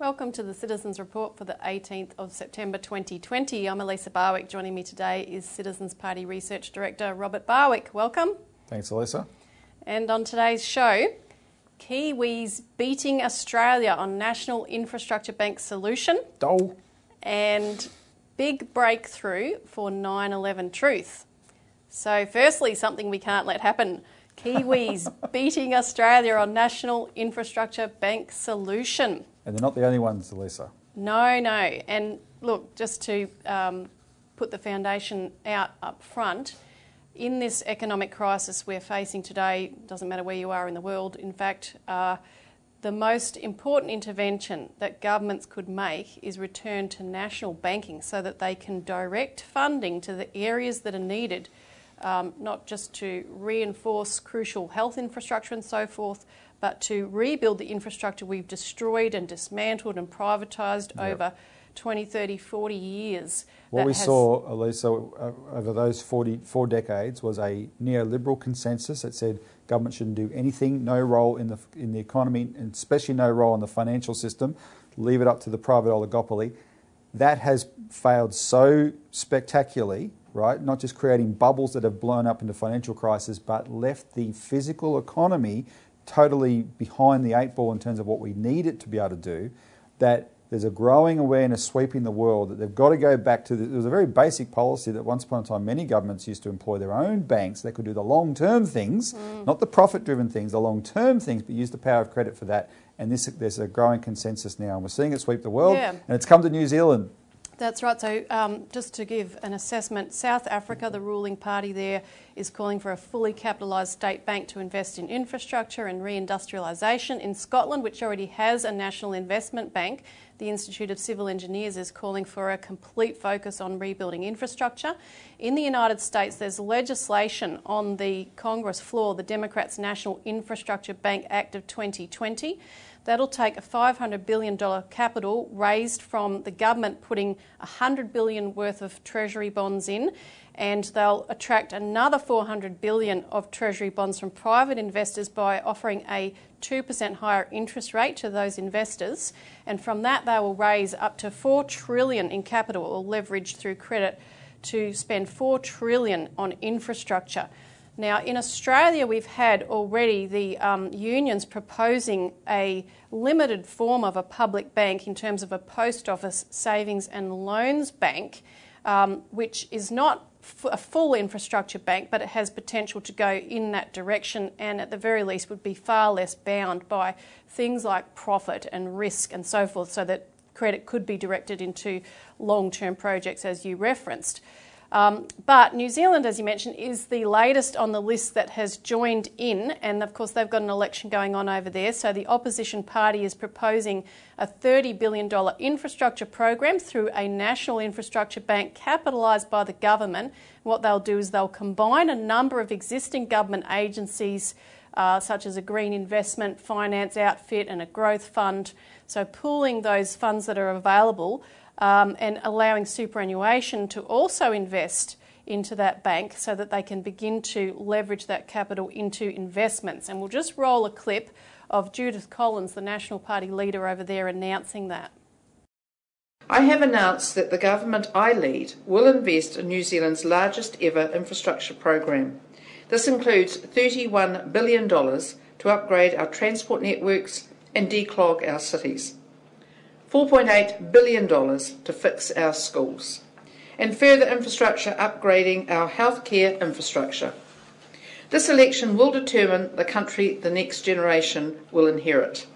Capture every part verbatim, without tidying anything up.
Welcome to the Citizens Report for the eighteenth of September twenty twenty. I'm Elisa Barwick. Joining me today is Citizens Party Research Director Robert Barwick. Welcome. Thanks, Elisa. And on today's show, Kiwis beating Australia on National Infrastructure Bank solution. Oh. And big breakthrough for nine eleven truth. So firstly, something we can't let happen. Kiwis beating Australia on National Infrastructure Bank solution. And they're not the only ones, Elisa. No, no. And look, just to um, put the foundation out up front, in this economic crisis we're facing today, doesn't matter where you are in the world, in fact, uh, the most important intervention that governments could make is return to national banking so that they can direct funding to the areas that are needed, um, not just to reinforce crucial health infrastructure and so forth, but to rebuild the infrastructure we've destroyed and dismantled and privatised yep. over twenty, thirty, forty years. What we saw, Elisa, over those forty-four decades was a neoliberal consensus that said government shouldn't do anything, no role in the in the economy, and especially no role in the financial system, leave it up to the private oligopoly. That has failed so spectacularly, right? Not just creating bubbles that have blown up into financial crisis, but left the physical economy totally behind the eight ball in terms of what we need it to be able to do, that there's a growing awareness sweeping the world that they've got to go back to, the, there was a very basic policy that once upon a time many governments used to employ their own banks that could do the long-term things, mm. not the profit-driven things, the long-term things, but use the power of credit for that. And this, there's a growing consensus now, and we're seeing it sweep the world, yeah. and it's come to New Zealand. That's right. So um, just to give an assessment, South Africa, the ruling party there, is calling for a fully capitalised state bank to invest in infrastructure and reindustrialisation. In Scotland, which already has a national investment bank, the Institute of Civil Engineers is calling for a complete focus on rebuilding infrastructure. In the United States, there's legislation on the Congress floor, the Democrats' National Infrastructure Bank Act of twenty twenty. That'll take a five hundred billion dollars capital raised from the government putting one hundred billion dollars worth of Treasury bonds in, and they'll attract another four hundred billion dollars of Treasury bonds from private investors by offering a two percent higher interest rate to those investors. And from that, they will raise up to four trillion dollars in capital or leverage through credit to spend four trillion dollars on infrastructure. Now, in Australia, we've had already the um, unions proposing a limited form of a public bank in terms of a post office savings and loans bank, um, which is not f a full infrastructure bank, but it has potential to go in that direction and at the very least would be far less bound by things like profit and risk and so forth, so that credit could be directed into long-term projects, as you referenced. Um, but New Zealand, as you mentioned, is the latest on the list that has joined in, and of course they've got an election going on over there, so the opposition party is proposing a thirty billion dollars infrastructure program through a national infrastructure bank capitalised by the government. What they'll do is they'll combine a number of existing government agencies, Uh, such as a green investment finance outfit and a growth fund. So pooling those funds that are available um, and allowing superannuation to also invest into that bank so that they can begin to leverage that capital into investments. And we'll just roll a clip of Judith Collins, the National Party leader over there, announcing that. I have announced that the government I lead will invest in New Zealand's largest ever infrastructure program. This includes thirty-one billion dollars to upgrade our transport networks and declog our cities, four point eight billion dollars to fix our schools, and further infrastructure upgrading our healthcare infrastructure. This election will determine the country the next generation will inherit.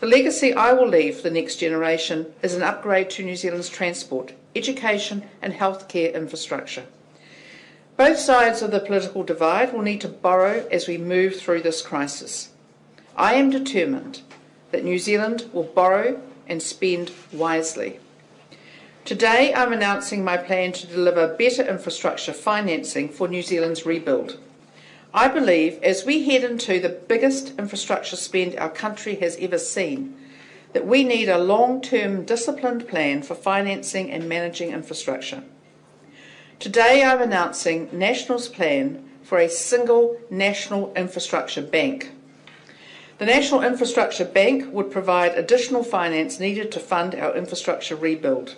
The legacy I will leave for the next generation is an upgrade to New Zealand's transport, education and healthcare infrastructure. Both sides of the political divide will need to borrow as we move through this crisis. I am determined that New Zealand will borrow and spend wisely. Today I'm announcing my plan to deliver better infrastructure financing for New Zealand's rebuild. I believe as we head into the biggest infrastructure spend our country has ever seen, that we need a long-term disciplined plan for financing and managing infrastructure. Today I'm announcing National's plan for a single National Infrastructure Bank. The National Infrastructure Bank would provide additional finance needed to fund our infrastructure rebuild.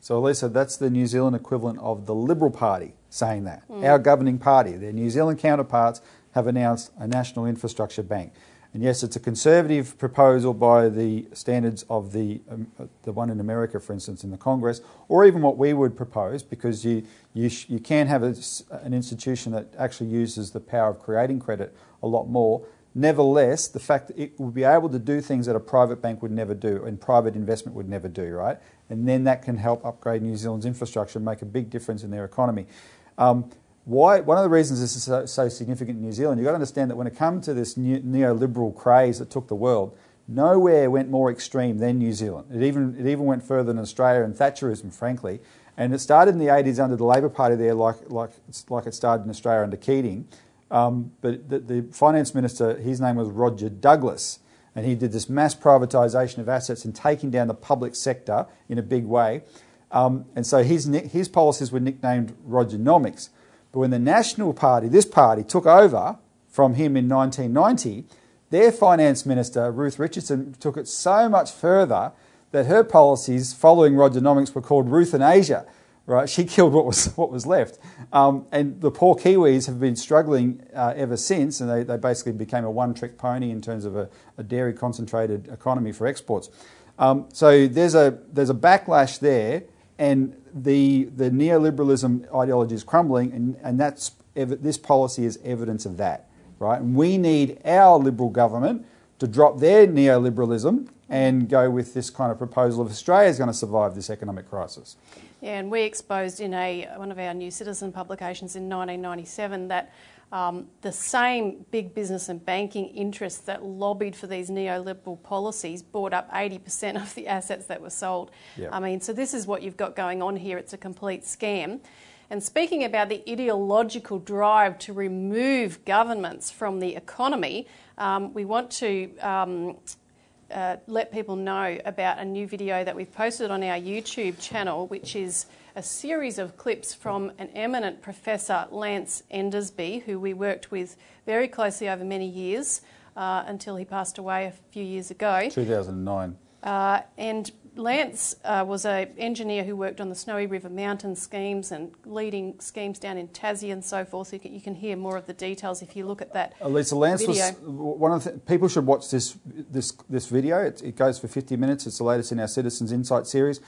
So Elisa, that's the New Zealand equivalent of the Liberal Party saying that. Mm. Our governing party, their New Zealand counterparts, have announced a National Infrastructure Bank. And yes, it's a conservative proposal by the standards of the um, the one in America, for instance, in the Congress, or even what we would propose, because you you, sh you can have a, an institution that actually uses the power of creating credit a lot more. Nevertheless, the fact that it will be able to do things that a private bank would never do and private investment would never do, right? And then that can help upgrade New Zealand's infrastructure and make a big difference in their economy. Um, Why, one of the reasons this is so, so significant in New Zealand, you've got to understand that when it comes to this new, neoliberal craze that took the world, nowhere went more extreme than New Zealand. It even, it even went further than Australia and Thatcherism, frankly. And it started in the eighties under the Labor Party there, like, like, like it started in Australia under Keating. Um, but the, the finance minister, his name was Roger Douglas, and he did this mass privatisation of assets and taking down the public sector in a big way. Um, and so his, his policies were nicknamed Rogernomics. But when the National Party, this party, took over from him in nineteen ninety, their finance minister, Ruth Richardson, took it so much further that her policies following Rogernomics were called Ruthanasia, right? She killed what was, what was left. Um, and the poor Kiwis have been struggling uh, ever since, and they, they basically became a one-trick pony in terms of a, a dairy-concentrated economy for exports. Um, so there's a, there's a backlash there, and the, the neoliberalism ideology is crumbling, and, and that's, this policy is evidence of that, right? And we need our Liberal government to drop their neoliberalism and go with this kind of proposal of Australia's going to survive this economic crisis. Yeah, and we exposed in a, one of our New Citizen publications in nineteen ninety-seven that Um, the same big business and banking interests that lobbied for these neoliberal policies bought up eighty percent of the assets that were sold. Yep. I mean, so this is what you've got going on here. It's a complete scam. And speaking about the ideological drive to remove governments from the economy, um, we want to um, uh, let people know about a new video that we've posted on our YouTube channel, which is a series of clips from an eminent professor, Lance Endersby, who we worked with very closely over many years uh, until he passed away a few years ago. two thousand nine. Uh, and Lance uh, was an engineer who worked on the Snowy River Mountain schemes and leading schemes down in Tassie and so forth. You can, you can hear more of the details if you look at that. Elisa, Lance video. was one of the people should watch this this this video. It, it goes for fifty minutes. It's the latest in our Citizens Insight series.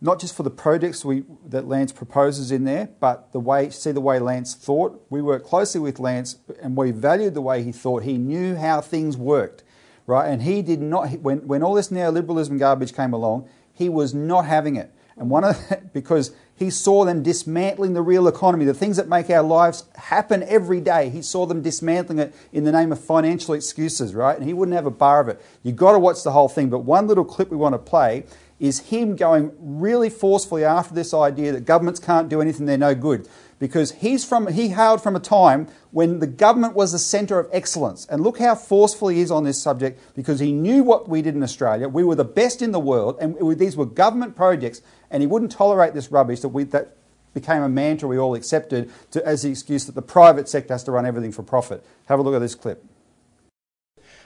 Not just for the projects we, that Lance proposes in there, but the way, see the way Lance thought. We worked closely with Lance and we valued the way he thought. He knew how things worked, right? And he did not, when, when all this neoliberalism garbage came along, he was not having it. And one of the, because he saw them dismantling the real economy, the things that make our lives happen every day. He saw them dismantling it in the name of financial excuses, right? And he wouldn't have a bar of it. You've got to watch the whole thing. But one little clip we want to play is him going really forcefully after this idea that governments can't do anything, they're no good. Because he's from, he hailed from a time when the government was the centre of excellence. And look how forceful he is on this subject, because he knew what we did in Australia. We were the best in the world, and it, these were government projects, and he wouldn't tolerate this rubbish that, we, that became a mantra we all accepted to, as the excuse that the private sector has to run everything for profit. Have a look at this clip.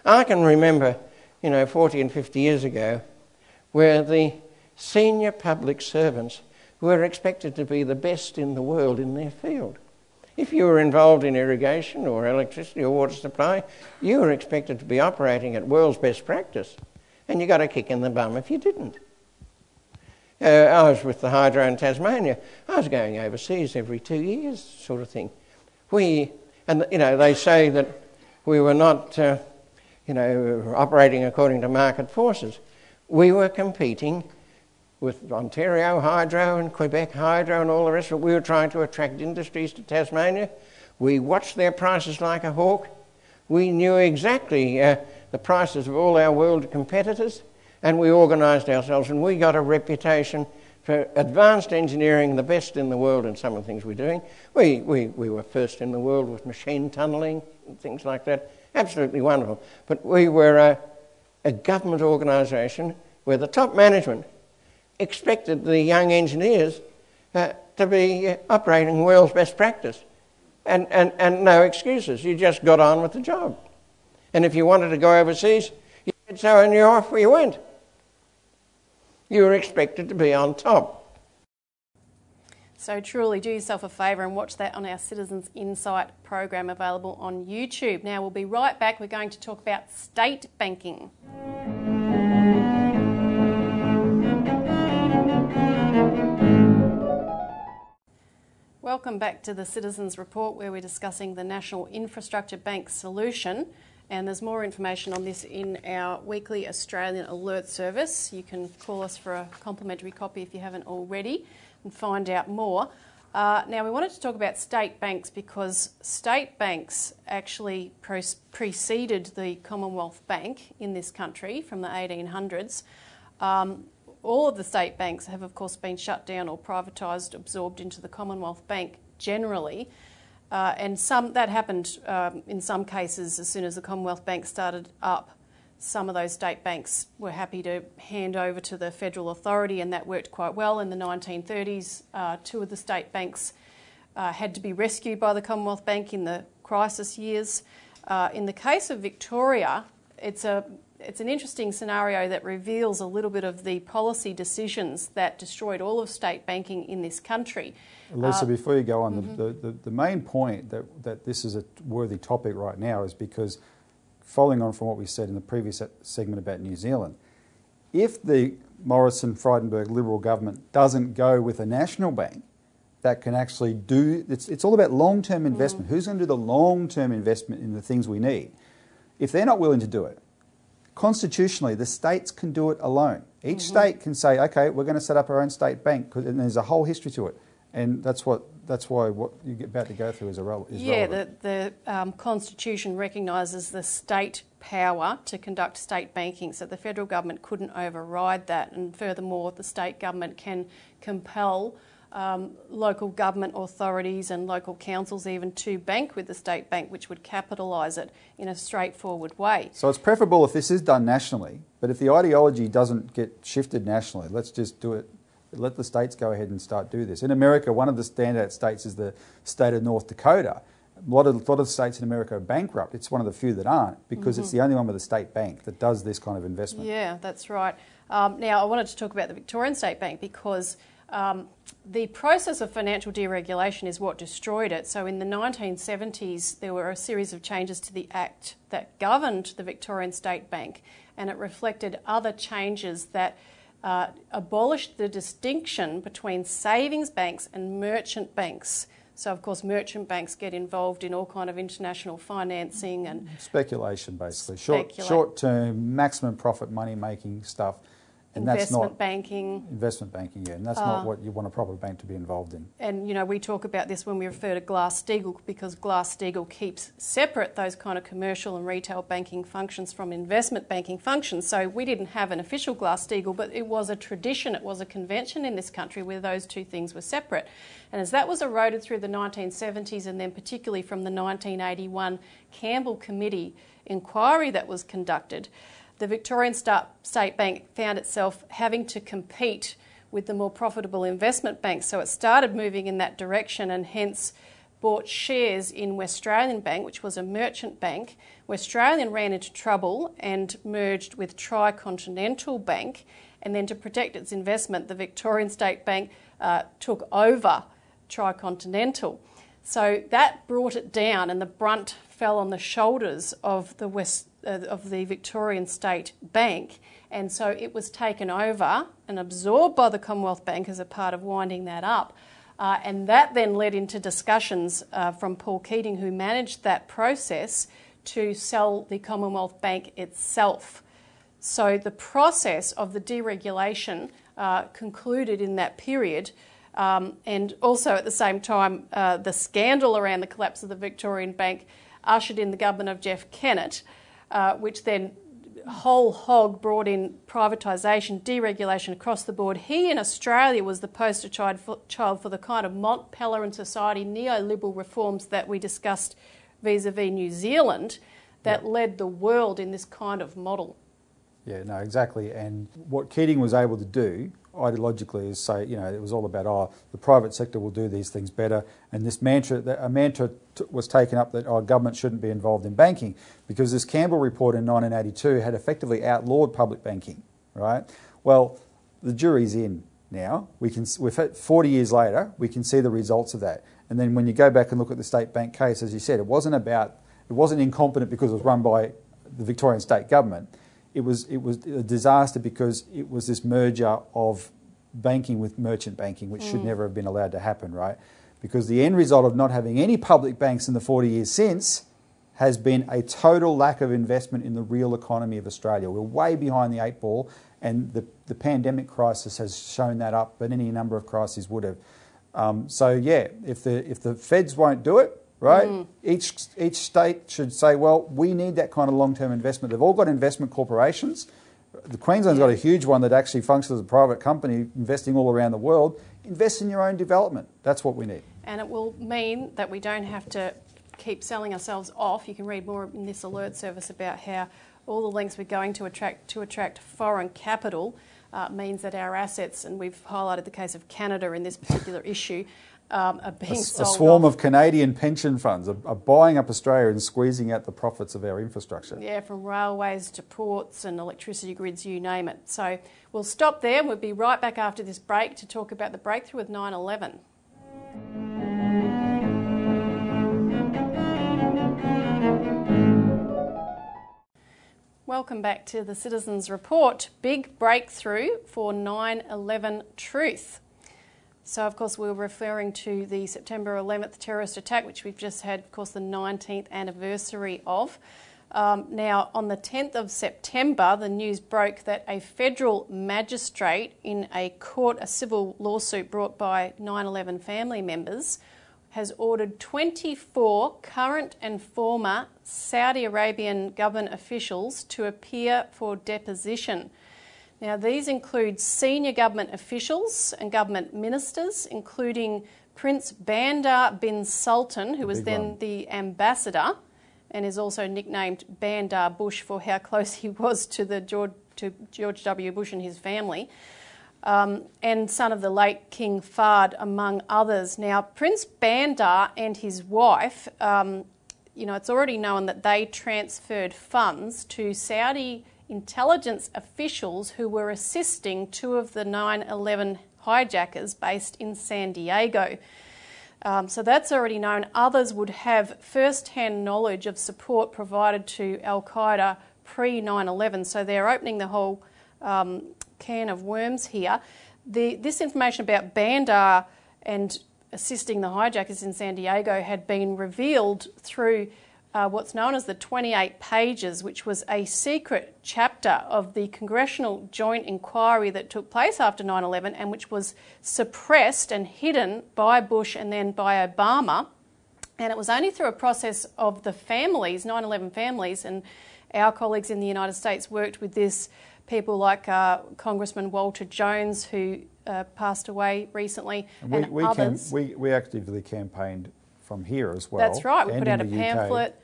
I can remember, you know, forty and fifty years ago, where the senior public servants were expected to be the best in the world in their field. If you were involved in irrigation or electricity or water supply, you were expected to be operating at world's best practice, and you got a kick in the bum if you didn't. Uh, I was with the Hydro in Tasmania. I was going overseas every two years, sort of thing. We, and you know, they say that we were not, uh, you know, operating according to market forces. We were competing with Ontario Hydro and Quebec Hydro and all the rest of it. We were trying to attract industries to Tasmania. We watched their prices like a hawk. We knew exactly uh, the prices of all our world competitors, and we organised ourselves, and we got a reputation for advanced engineering, the best in the world in some of the things we're doing. We, we, we were first in the world with machine tunnelling and things like that. Absolutely wonderful. But we were... Uh, a government organisation where the top management expected the young engineers uh, to be uh, operating world's best practice and, and, and no excuses. You just got on with the job. And if you wanted to go overseas, you did so and you're off where you went. You were expected to be on top. So truly, do yourself a favour and watch that on our Citizens Insight program available on YouTube. Now, we'll be right back. We're going to talk about state banking. Welcome back to the Citizens Report, where we're discussing the National Infrastructure Bank solution. And there's more information on this in our weekly Australian Alert Service. You can call us for a complimentary copy if you haven't already and find out more. Uh, now, we wanted to talk about state banks because state banks actually pre- preceded the Commonwealth Bank in this country from the eighteen hundreds. Um, all of the state banks have, of course, been shut down or privatised, absorbed into the Commonwealth Bank generally. Uh, and some that happened um, in some cases as soon as the Commonwealth Bank started up. Some of those state banks were happy to hand over to the federal authority, and that worked quite well. In the nineteen thirties, uh, two of the state banks uh, had to be rescued by the Commonwealth Bank in the crisis years. Uh, in the case of Victoria, it's a it's an interesting scenario that reveals a little bit of the policy decisions that destroyed all of state banking in this country. Lisa, uh, before you go on, mm-hmm. the, the, the main point that, that this is a worthy topic right now is because, following on from what we said in the previous segment about New Zealand, if the Morrison-Frydenberg Liberal government doesn't go with a national bank that can actually do... It's, it's all about long-term investment. Mm. Who's going to do the long-term investment in the things we need? If they're not willing to do it, constitutionally, the states can do it alone. Each mm-hmm. state can say, OK, we're going to set up our own state bank, and there's a whole history to it. And that's what... That's why what you're about to go through is irrelevant. Yeah, the, the um, Constitution recognises the state power to conduct state banking, so the federal government couldn't override that. And furthermore, the state government can compel um, local government authorities and local councils even to bank with the state bank, which would capitalise it in a straightforward way. So it's preferable if this is done nationally, but if the ideology doesn't get shifted nationally, let's just do it. Let the states go ahead and start do this. In America, one of the standout states is the state of North Dakota. A lot of, a lot of states in America are bankrupt. It's one of the few that aren't because mm-hmm. it's the only one with a state bank that does this kind of investment. Yeah, that's right. Um, now, I wanted to talk about the Victorian State Bank because um, the process of financial deregulation is what destroyed it. So in the nineteen seventies, there were a series of changes to the Act that governed the Victorian State Bank, and it reflected other changes that... Uh, abolished the distinction between savings banks and merchant banks. So, of course, merchant banks get involved in all kind of international financing and... Speculation, basically. Short, short-term, maximum profit money-making stuff. And investment that's not banking. Investment banking, yeah. And that's uh, not what you want a proper bank to be involved in. And, you know, we talk about this when we refer to Glass-Steagall because Glass-Steagall keeps separate those kind of commercial and retail banking functions from investment banking functions. So we didn't have an official Glass-Steagall, but it was a tradition, it was a convention in this country where those two things were separate. And as that was eroded through the nineteen seventies and then particularly from the nineteen eighty-one Campbell Committee inquiry that was conducted, the Victorian State Bank found itself having to compete with the more profitable investment banks. So it started moving in that direction and hence bought shares in West Australian Bank, which was a merchant bank. West Australian ran into trouble and merged with Tri-Continental Bank. And then to protect its investment, the Victorian State Bank uh, took over Tri-Continental. So that brought it down and the brunt fell on the shoulders of the West of the Victorian State Bank, and so it was taken over and absorbed by the Commonwealth Bank as a part of winding that up, uh, and that then led into discussions uh, from Paul Keating, who managed that process, to sell the Commonwealth Bank itself. So the process of the deregulation uh, concluded in that period, um, and also at the same time uh, the scandal around the collapse of the Victorian Bank ushered in the government of Jeff Kennett, Uh, which then whole hog brought in privatisation, deregulation across the board. He in Australia was the poster child for, child for the kind of Mont Pelerin Society neoliberal reforms that we discussed vis-a-vis New Zealand that yeah. led the world in this kind of model. Yeah, no, exactly. And what Keating was able to do ideologically is say, you know, it was all about, oh, the private sector will do these things better. And this mantra, a mantra t was taken up that, oh, government shouldn't be involved in banking, because this Campbell report in nineteen eighty-two had effectively outlawed public banking, right? Well, the jury's in now. We can, we've had forty years later, we can see the results of that. And then when you go back and look at the state bank case, as you said, it wasn't about, it wasn't incompetent because it was run by the Victorian state government. It was, it was a disaster because it was this merger of banking with merchant banking, which mm. should never have been allowed to happen, right? Because the end result of not having any public banks in the forty years since has been a total lack of investment in the real economy of Australia. We're way behind the eight ball, and the, the pandemic crisis has shown that up, but any number of crises would have. Um, so, yeah, if the, if the feds won't do it, right? Mm. Each, each state should say, well, we need that kind of long-term investment. They've all got investment corporations. The Queensland's yeah. got a huge one that actually functions as a private company investing all around the world. Invest in your own development. That's what we need. And it will mean that we don't have to keep selling ourselves off. You can read more in this alert service about how all the lengths we're going to attract to attract foreign capital uh, means that our assets, and we've highlighted the case of Canada in this particular issue, Um, are being a, sold a swarm off. Of Canadian pension funds are, are buying up Australia and squeezing out the profits of our infrastructure. Yeah, from railways to ports and electricity grids, you name it. So we'll stop there, and we'll be right back after this break to talk about the breakthrough with nine eleven. Welcome back to the Citizens Report. Big breakthrough for nine eleven truth. So, of course, we were referring to the September eleventh terrorist attack, which we've just had, of course, the nineteenth anniversary of. Um, now, on the tenth of September, the news broke that a federal magistrate in a court, a civil lawsuit brought by nine eleven family members, has ordered twenty-four current and former Saudi Arabian government officials to appear for deposition. Now, these include senior government officials and government ministers, including Prince Bandar bin Sultan, who was then the ambassador and is also nicknamed Bandar Bush for how close he was to the George, to George W. Bush and his family, um, and son of the late King Fahd, among others. Now, Prince Bandar and his wife, um, you know, it's already known that they transferred funds to Saudi intelligence officials who were assisting two of the nine eleven hijackers based in San Diego. Um, so that's already known. Others would have first-hand knowledge of support provided to al-Qaeda pre nine eleven. So they're opening the whole um, can of worms here. The, this information about Bandar and assisting the hijackers in San Diego had been revealed through Uh, what's known as the twenty-eight pages, which was a secret chapter of the Congressional Joint Inquiry that took place after nine eleven and which was suppressed and hidden by Bush and then by Obama. And it was only through a process of the families, nine eleven families, and our colleagues in the United States worked with this, people like uh, Congressman Walter Jones, who uh, passed away recently, and, we, and we others. Can, we, we actively campaigned from here as well. That's right. We put out a pamphlet. U K.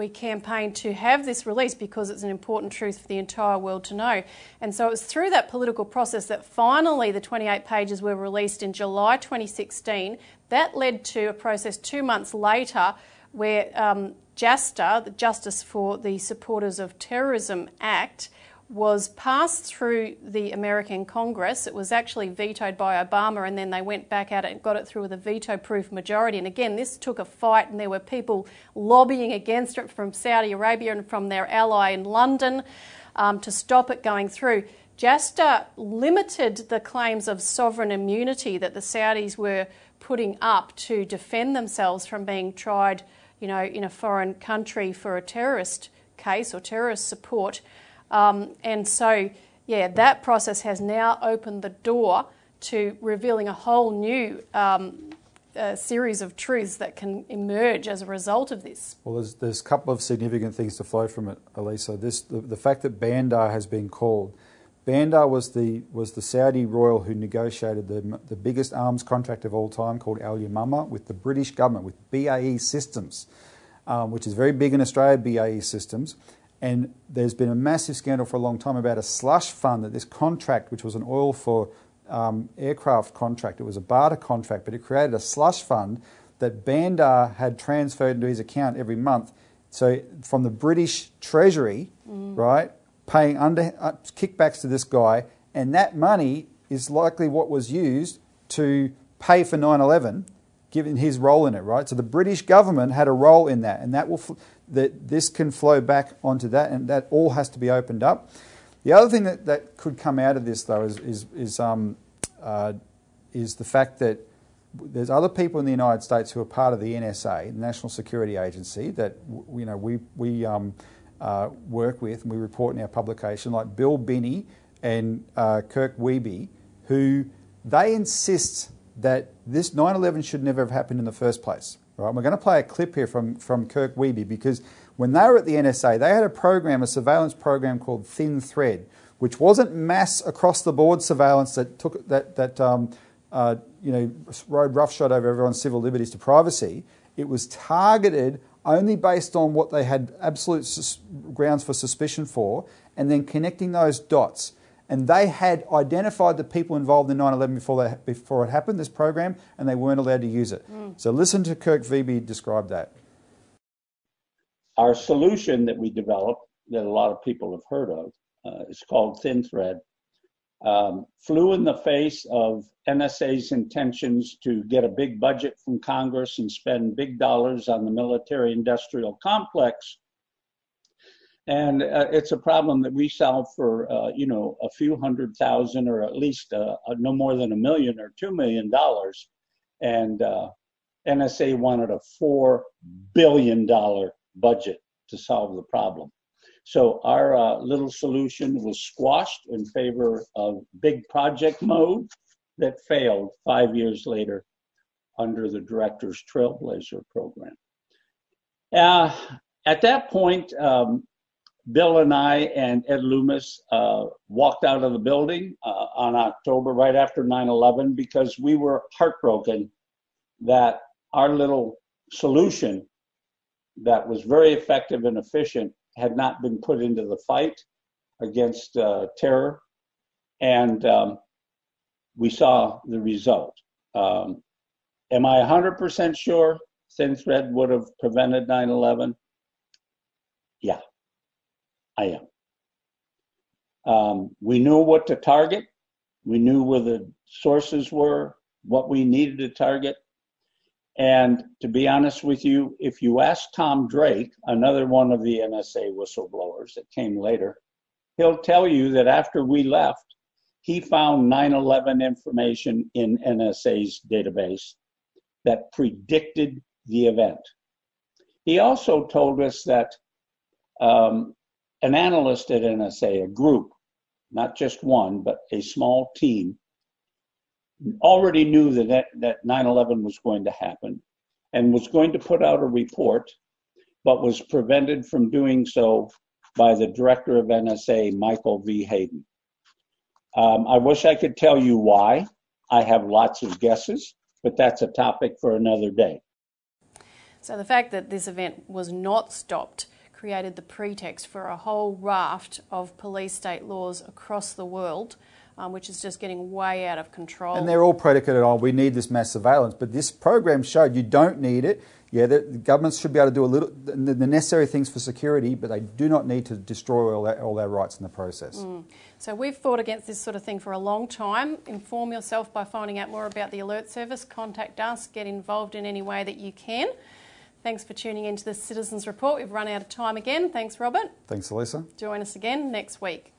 We campaigned to have this released because it's an important truth for the entire world to know. And so it was through that political process that finally the twenty-eight pages were released in July twenty sixteen. That led to a process two months later where um, JASTA, the Justice for the Supporters of Terrorism Act, was passed through the American Congress. It was actually vetoed by Obama, and then they went back at it and got it through with a veto-proof majority. And again, this took a fight, and there were people lobbying against it from Saudi Arabia and from their ally in London um, to stop it going through. JASTA limited the claims of sovereign immunity that the Saudis were putting up to defend themselves from being tried, you know, in a foreign country for a terrorist case or terrorist support. Um, and so, yeah, that process has now opened the door to revealing a whole new um, uh, series of truths that can emerge as a result of this. Well, there's, there's a couple of significant things to flow from it, Elisa. This, the, the fact that Bandar has been called. Bandar was the, was the Saudi royal who negotiated the, the biggest arms contract of all time, called Al Yamama, with the British government, with B A E Systems, um, which is very big in Australia, B A E Systems. And there's been a massive scandal for a long time about a slush fund, that this contract, which was an oil for um, aircraft contract, it was a barter contract, but it created a slush fund that Bandar had transferred into his account every month. So from the British Treasury, mm. right, paying under uh, kickbacks to this guy, and that money is likely what was used to pay for nine eleven, given his role in it, right? So the British government had a role in that, and that will fl- that this can flow back onto that, and that all has to be opened up. The other thing that, that could come out of this, though, is is is, um, uh, is the fact that there's other people in the United States who are part of the N S A, the National Security Agency, that you know we we um, uh, work with and we report in our publication, like Bill Binney and uh, Kirk Wiebe, who they insist that this nine eleven should never have happened in the first place. Right? We're going to play a clip here from, from Kirk Wiebe, because when they were at the N S A, they had a program, a surveillance program called Thin Thread, which wasn't mass across the board surveillance that took that that um, uh, you know rode roughshod over everyone's civil liberties to privacy. It was targeted only based on what they had absolute sus- grounds for suspicion for, and then connecting those dots. And they had identified the people involved in nine eleven before, they, before it happened, this program, and they weren't allowed to use it. Mm. So listen to Kirk Wiebe describe that. Our solution that we developed, that a lot of people have heard of, uh, is called Thin Thread, um, flew in the face of N S A's intentions to get a big budget from Congress and spend big dollars on the military-industrial complex. And uh, it's a problem that we solve for, uh, you know, a few hundred thousand, or at least uh, uh, no more than a million or two million dollars. And uh, N S A wanted a four billion dollar budget to solve the problem. So our uh, little solution was squashed in favor of big project mode that failed five years later under the Director's Trailblazer program. Uh, at that point, um, Bill and I and Ed Loomis uh, walked out of the building uh, on October, right after nine eleven, because we were heartbroken that our little solution that was very effective and efficient had not been put into the fight against uh, terror. And um, we saw the result. Um, am I one hundred percent sure Thin Thread would have prevented nine eleven? Yeah. I am. Um, we knew what to target. We knew where the sources were, what we needed to target. And to be honest with you, if you ask Tom Drake, another one of the N S A whistleblowers that came later, he'll tell you that after we left, he found nine eleven information in N S A's database that predicted the event. He also told us that um, an analyst at N S A, a group, not just one, but a small team, already knew that, that nine eleven was going to happen and was going to put out a report, but was prevented from doing so by the director of N S A, Michael V. Hayden. Um, I wish I could tell you why. I have lots of guesses, but that's a topic for another day. So the fact that this event was not stopped created the pretext for a whole raft of police state laws across the world, um, which is just getting way out of control. And they're all predicated on, we need this mass surveillance, but this program showed you don't need it. Yeah, the, the governments should be able to do a little, the, the necessary things for security, but they do not need to destroy all their, all their rights in the process. Mm. So we've fought against this sort of thing for a long time. Inform yourself by finding out more about the Alert Service. Contact us, get involved in any way that you can. Thanks for tuning in to the Citizens Report. We've run out of time again. Thanks, Robert. Thanks, Elisa. Join us again next week.